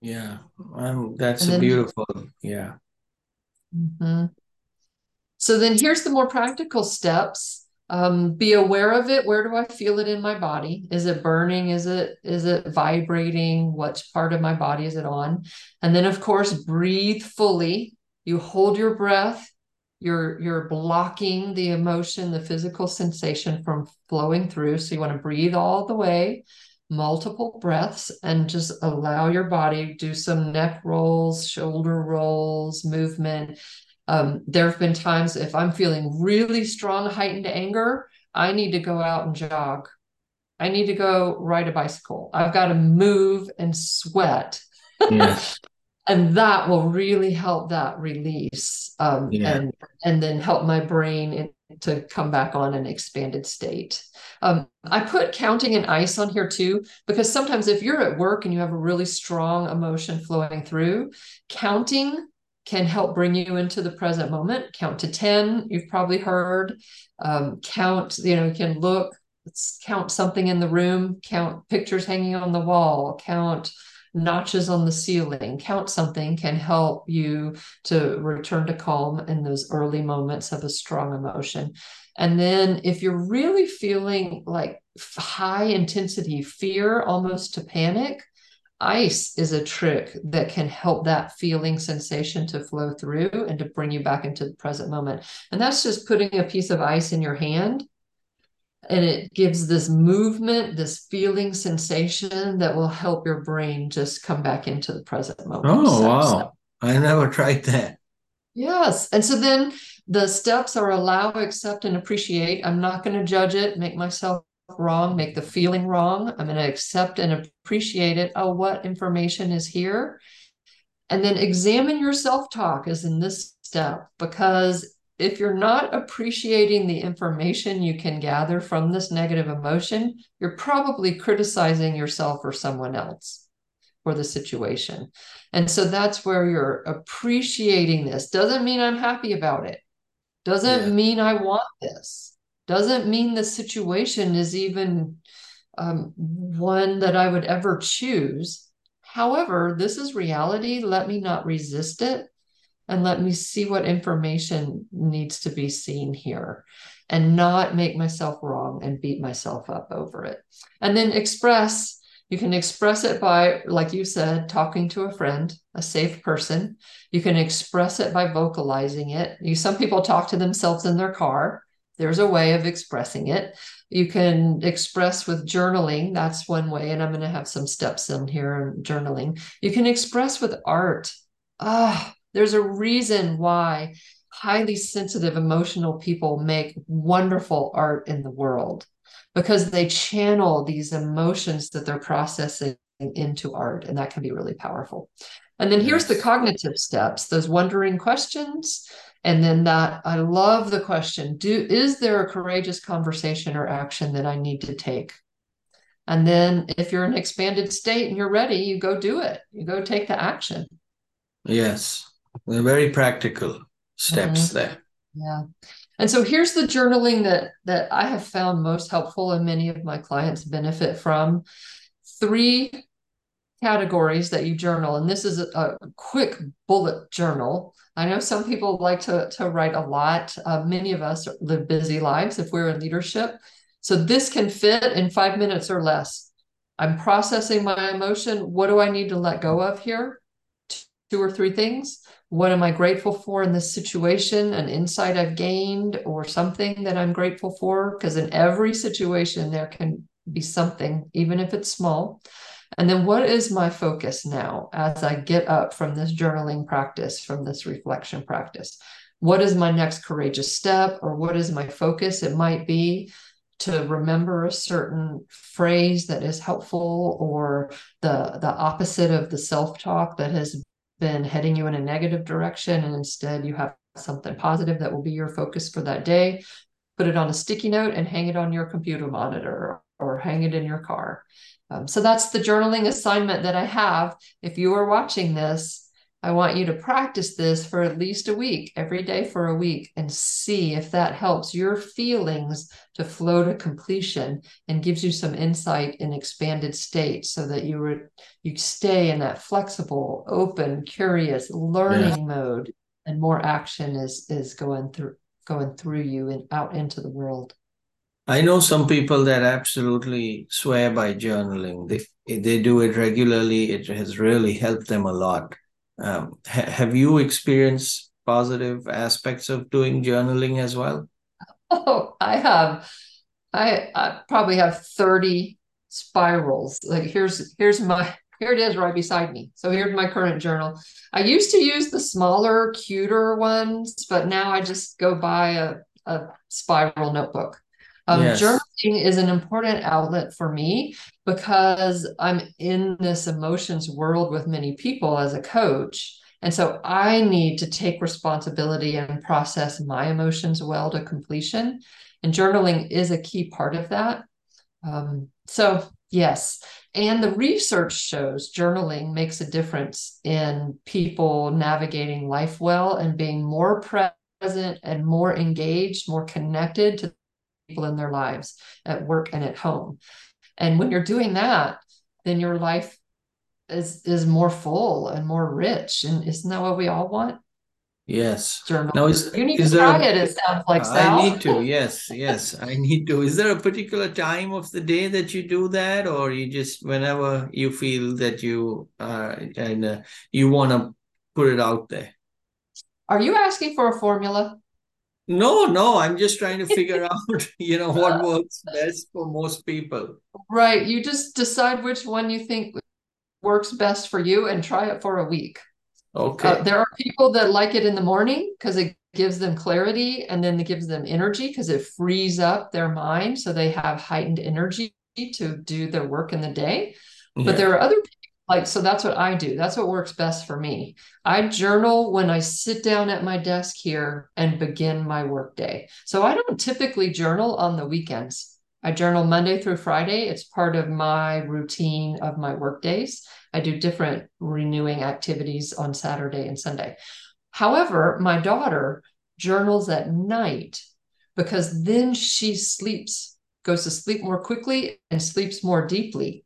Yeah, um, that's and a then, beautiful, yeah. Mm-hmm. So then here's the more practical steps. Um, be aware of it. Where do I feel it in my body? Is it burning? Is it, is it vibrating? What part of my body is it on? And then of course, breathe fully. You hold your breath. You're, you're blocking the emotion, the physical sensation from flowing through. So you want to breathe all the way, multiple breaths, and just allow your body to do some neck rolls, shoulder rolls, movement. Um, there have been times if I'm feeling really strong, heightened anger, I need to go out and jog. I need to go ride a bicycle. I've got to move and sweat. Yeah. And that will really help that release, um, yeah. and, and then help my brain in, to come back on an expanded state. Um, I put counting and ice on here too, because sometimes if you're at work and you have a really strong emotion flowing through, counting can help bring you into the present moment. Count to ten, you've probably heard. Um, count, you know, you can look, let's count something in the room, count pictures hanging on the wall, count notches on the ceiling, count something can help you to return to calm in those early moments of a strong emotion. And then if you're really feeling like high intensity fear, almost to panic, ice is a trick that can help that feeling sensation to flow through and to bring you back into the present moment. And that's just putting a piece of ice in your hand. And it gives this movement, this feeling sensation that will help your brain just come back into the present moment. Oh, so, wow. So. I never tried that. Yes. And so then the steps are allow, accept, and appreciate. I'm not going to judge it, make myself wrong, make the feeling wrong. I'm going to accept and appreciate it. Oh, what information is here? And then examine your self-talk is in this step, because if you're not appreciating the information you can gather from this negative emotion, you're probably criticizing yourself or someone else or the situation. And so that's where you're appreciating this. Doesn't mean I'm happy about it. Doesn't yeah. mean I want this. Doesn't mean the situation is even um, one that I would ever choose. However, this is reality. Let me not resist it. And let me see what information needs to be seen here and not make myself wrong and beat myself up over it. And then express, you can express it by, like you said, talking to a friend, a safe person. You can express it by vocalizing it. You, some people talk to themselves in their car. There's a way of expressing it. You can express with journaling. That's one way. And I'm going to have some steps in here in journaling. You can express with art. Ah, there's a reason why highly sensitive emotional people make wonderful art in the world, because they channel these emotions that they're processing into art. And that can be really powerful. And then here's the cognitive steps, those wondering questions. And then that, I love the question, do, is there a courageous conversation or action that I need to take? And then if you're in an expanded state and you're ready, you go do it. You go take the action. Yes. They're very practical steps mm-hmm. there. Yeah. And so here's the journaling that, that I have found most helpful and many of my clients benefit from. Three categories that you journal. And this is a, a quick bullet journal. I know some people like to, to write a lot. Uh, many of us live busy lives if we're in leadership. So this can fit in five minutes or less. I'm processing my emotion. What do I need to let go of here? two or three things. What am I grateful for in this situation? An insight I've gained or something that I'm grateful for? Because in every situation, there can be something, even if it's small. And then what is my focus now as I get up from this journaling practice, from this reflection practice? What is my next courageous step, or what is my focus? It might be to remember a certain phrase that is helpful, or the, the opposite of the self-talk that has been heading you in a negative direction, and instead you have something positive that will be your focus for that day. Put it on a sticky note and hang it on your computer monitor, or hang it in your car. Um, so that's the journaling assignment that I have. If you are watching this, I want you to practice this for at least a week, every day for a week, and see if that helps your feelings to flow to completion and gives you some insight in expanded state, so that you re- you stay in that flexible, open, curious learning yeah. mode, and more action is is going through going through you and out into the world. I know some people that absolutely swear by journaling. They they do it regularly. It has really helped them a lot. Um, ha- have you experienced positive aspects of doing journaling as well? Oh, I have. I, I probably have thirty spirals. Like here's here's my here it is right beside me. So here's my current journal. I used to use the smaller, cuter ones, but now I just go buy a, a spiral notebook. Um, yes. Journaling is an important outlet for me because I'm in this emotions world with many people as a coach. And so I need to take responsibility and process my emotions well to completion. And journaling is a key part of that. Um, so yes. And the research shows journaling makes a difference in people navigating life well and being more present and more engaged, more connected to people in their lives, at work and at home. And when you're doing that, then your life is is more full and more rich. And isn't that what we all want? Yes. Journal. Now is, you need is to try a, it, it sounds like, Sal. I need to, yes, yes, I need to. Is there a particular time of the day that you do that, or you just, whenever you feel that you, uh, and, uh, you want to put it out there? Are you asking for a formula? No, no, I'm just trying to figure out, you know, what works best for most people. Right. You just decide which one you think works best for you and try it for a week. Okay. Uh, there are people that like it in the morning because it gives them clarity, and then it gives them energy because it frees up their mind. So they have heightened energy to do their work in the day. But yeah. there are other people. Like, so that's what I do. That's what works best for me. I journal when I sit down at my desk here and begin my workday. So I don't typically journal on the weekends. I journal Monday through Friday. It's part of my routine of my workdays. I do different renewing activities on Saturday and Sunday. However, my daughter journals at night because then she sleeps, goes to sleep more quickly and sleeps more deeply.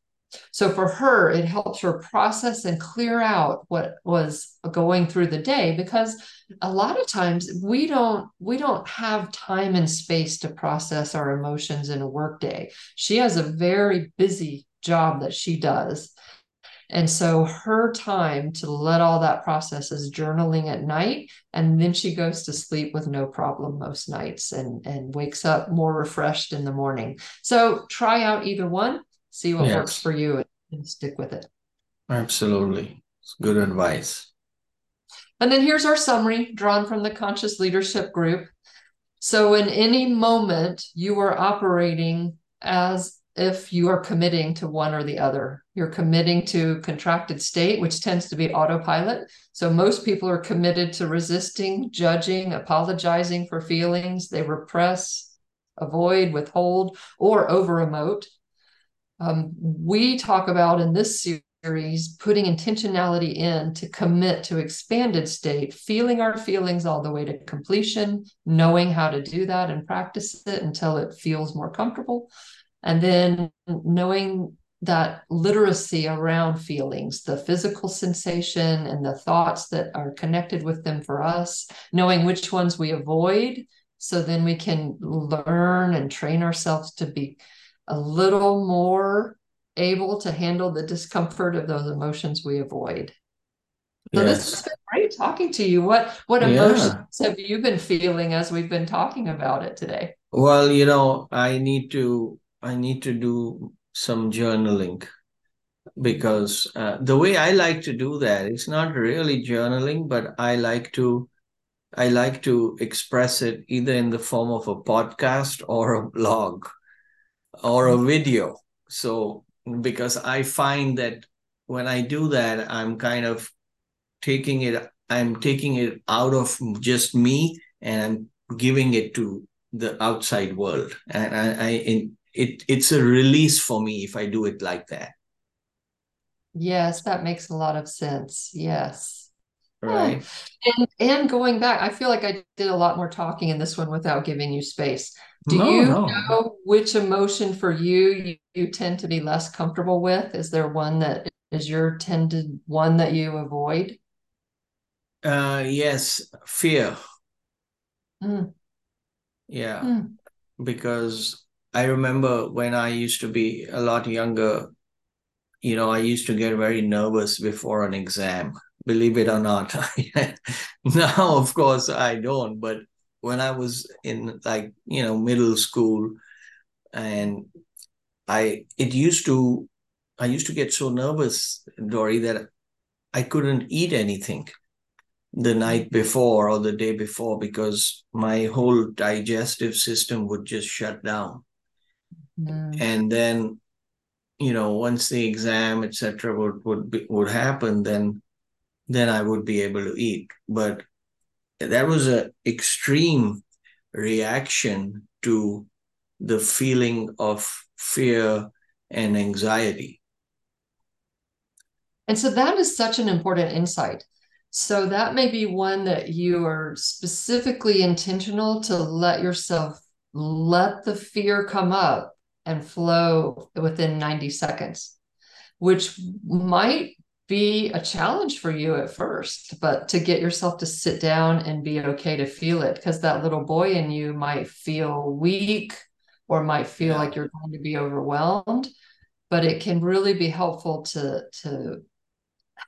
So for her, it helps her process and clear out what was going through the day, because a lot of times we don't we don't have time and space to process our emotions in a workday. She has a very busy job that she does. And so her time to let all that process is journaling at night, and then she goes to sleep with no problem most nights and, and wakes up more refreshed in the morning. So try out either one. See what yes. works for you and stick with it. Absolutely. It's good advice. And then here's our summary drawn from the Conscious Leadership Group. So in any moment, you are operating as if you are committing to one or the other. You're committing to contracted state, which tends to be autopilot. So most people are committed to resisting, judging, apologizing for feelings. They repress, avoid, withhold, or over-emote. Um, we talk about in this series, putting intentionality in to commit to expanded state, feeling our feelings all the way to completion, knowing how to do that and practice it until it feels more comfortable. And then knowing that literacy around feelings, the physical sensation and the thoughts that are connected with them for us, knowing which ones we avoid. So then we can learn and train ourselves to be a little more able to handle the discomfort of those emotions we avoid. So yes. This has been great talking to you. What what emotions yeah. have you been feeling as we've been talking about it today? Well, you know, I need to I need to do some journaling, because uh, the way I like to do that, it's not really journaling, but I like to I like to express it either in the form of a podcast or a blog or a video. So because I find that when I do that, I'm kind of taking it, I'm taking it out of just me and I'm giving it to the outside world. And I, I in, it it's a release for me if I do it like that. Yes, that makes a lot of sense. Yes. Right. Oh. And and going back, I feel like I did a lot more talking in this one without giving you space. Do no, you no. know which emotion for you, you you tend to be less comfortable with? Is there one that is your tended one that you avoid? Uh, yes, fear. Mm. Yeah, mm. Because I remember when I used to be a lot younger, you know, I used to get very nervous before an exam, believe it or not. Now, of course, I don't. But when I was in, like, you know, middle school, and I, it used to, I used to get so nervous, Dory, that I couldn't eat anything the night before or the day before, because my whole digestive system would just shut down. No. And then, you know, once the exam, et cetera, would, would, be, would happen, then, then I would be able to eat. But that was an extreme reaction to the feeling of fear and anxiety. And so that is such an important insight. So that may be one that you are specifically intentional to let yourself, let the fear come up and flow within ninety seconds, which might be a challenge for you at first, but to get yourself to sit down and be okay to feel it, because that little boy in you might feel weak or might feel like you're going to be overwhelmed, but it can really be helpful to, to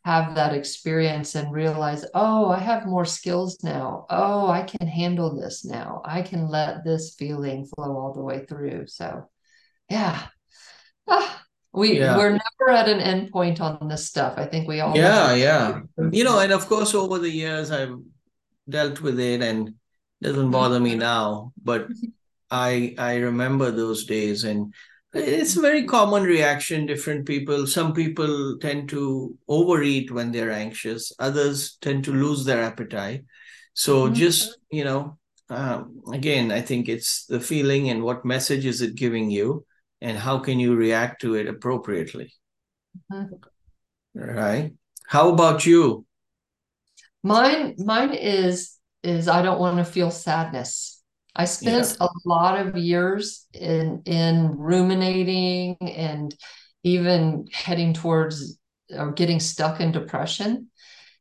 have that experience and realize, oh, I have more skills now. Oh, I can handle this now. I can let this feeling flow all the way through. So yeah. Ah. We, yeah. We're never at an end point on this stuff. I think we all... Yeah, yeah. You know, and of course, over the years, I've dealt with it and it doesn't bother me now. But I I remember those days, and it's a very common reaction, different people. Some people tend to overeat when they're anxious. Others tend to lose their appetite. So mm-hmm. just, you know, um, again, I think it's the feeling and what message is it giving you, and how can you react to it appropriately? Mm-hmm. Right. How about you? Mine, mine is, is I don't want to feel sadness. I spent yeah. a lot of years in, in ruminating and even heading towards or getting stuck in depression.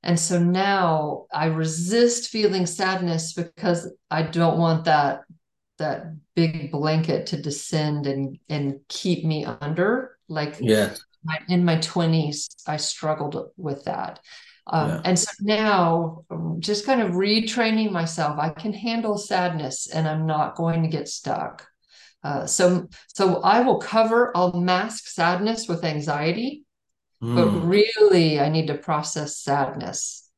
And so now I resist feeling sadness because I don't want that that big blanket to descend and, and keep me under. Like yeah. in my twenties, I struggled with that. Um, yeah. And so now just kind of retraining myself, I can handle sadness and I'm not going to get stuck. Uh, so, so I will cover, I'll mask sadness with anxiety, mm. but really I need to process sadness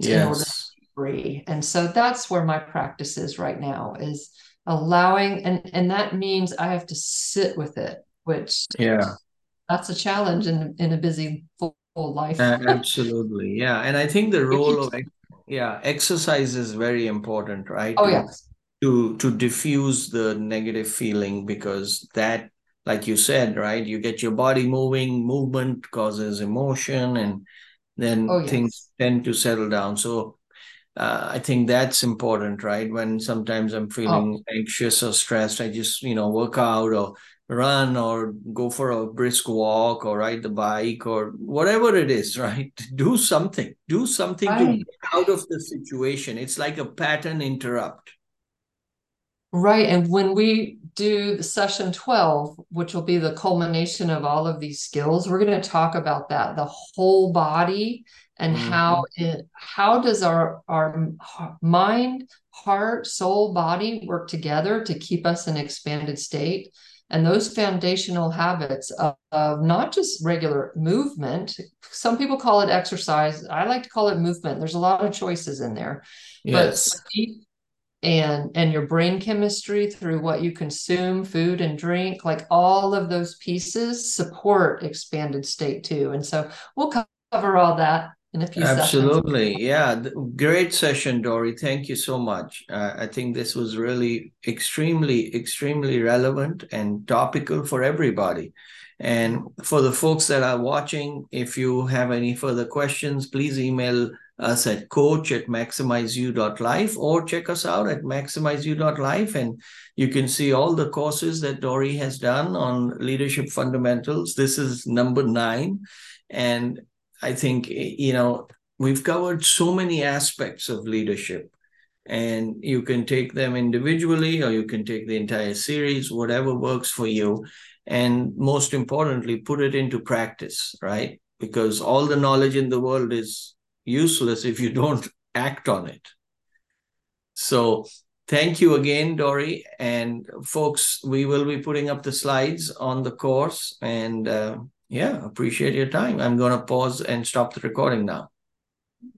yes. in order to be free. And so that's where my practice is right now, is allowing, and and that means I have to sit with it, which yeah that's a challenge in in a busy full life. uh, absolutely yeah and I think the role of yeah exercise is very important, right? Oh yeah to to diffuse the negative feeling, because that, like you said, right, you get your body moving, movement causes emotion, and then oh, yes. things tend to settle down. So Uh, I think that's important, right? When sometimes I'm feeling oh. anxious or stressed, I just, you know, work out or run or go for a brisk walk or ride the bike or whatever it is, right? Do something. Do something right. to get out of the situation. It's like a pattern interrupt. Right. And when we do the session twelve, which will be the culmination of all of these skills, we're going to talk about that, the whole body and mm-hmm. how it, how does our, our mind, heart, soul, body work together to keep us in expanded state? And those foundational habits of, of not just regular movement, some people call it exercise. I like to call it movement. There's a lot of choices in there. Yes. But sleep and, and your brain chemistry through what you consume, food and drink, like all of those pieces support expanded state too. And so we'll cover all that in a few Absolutely. Seconds. Yeah. Great session, Dori. Thank you so much. Uh, I think this was really extremely, extremely relevant and topical for everybody. And for the folks that are watching, if you have any further questions, please email us at coach at maximize you dot life or check us out at maximize you dot life. And you can see all the courses that Dori has done on leadership fundamentals. This is number nine. And I think, you know, we've covered so many aspects of leadership, and you can take them individually or you can take the entire series, whatever works for you. And most importantly, put it into practice, right? Because all the knowledge in the world is useless if you don't act on it. So thank you again, Dori. And folks, we will be putting up the slides on the course, and uh, yeah, appreciate your time. I'm going to pause and stop the recording now.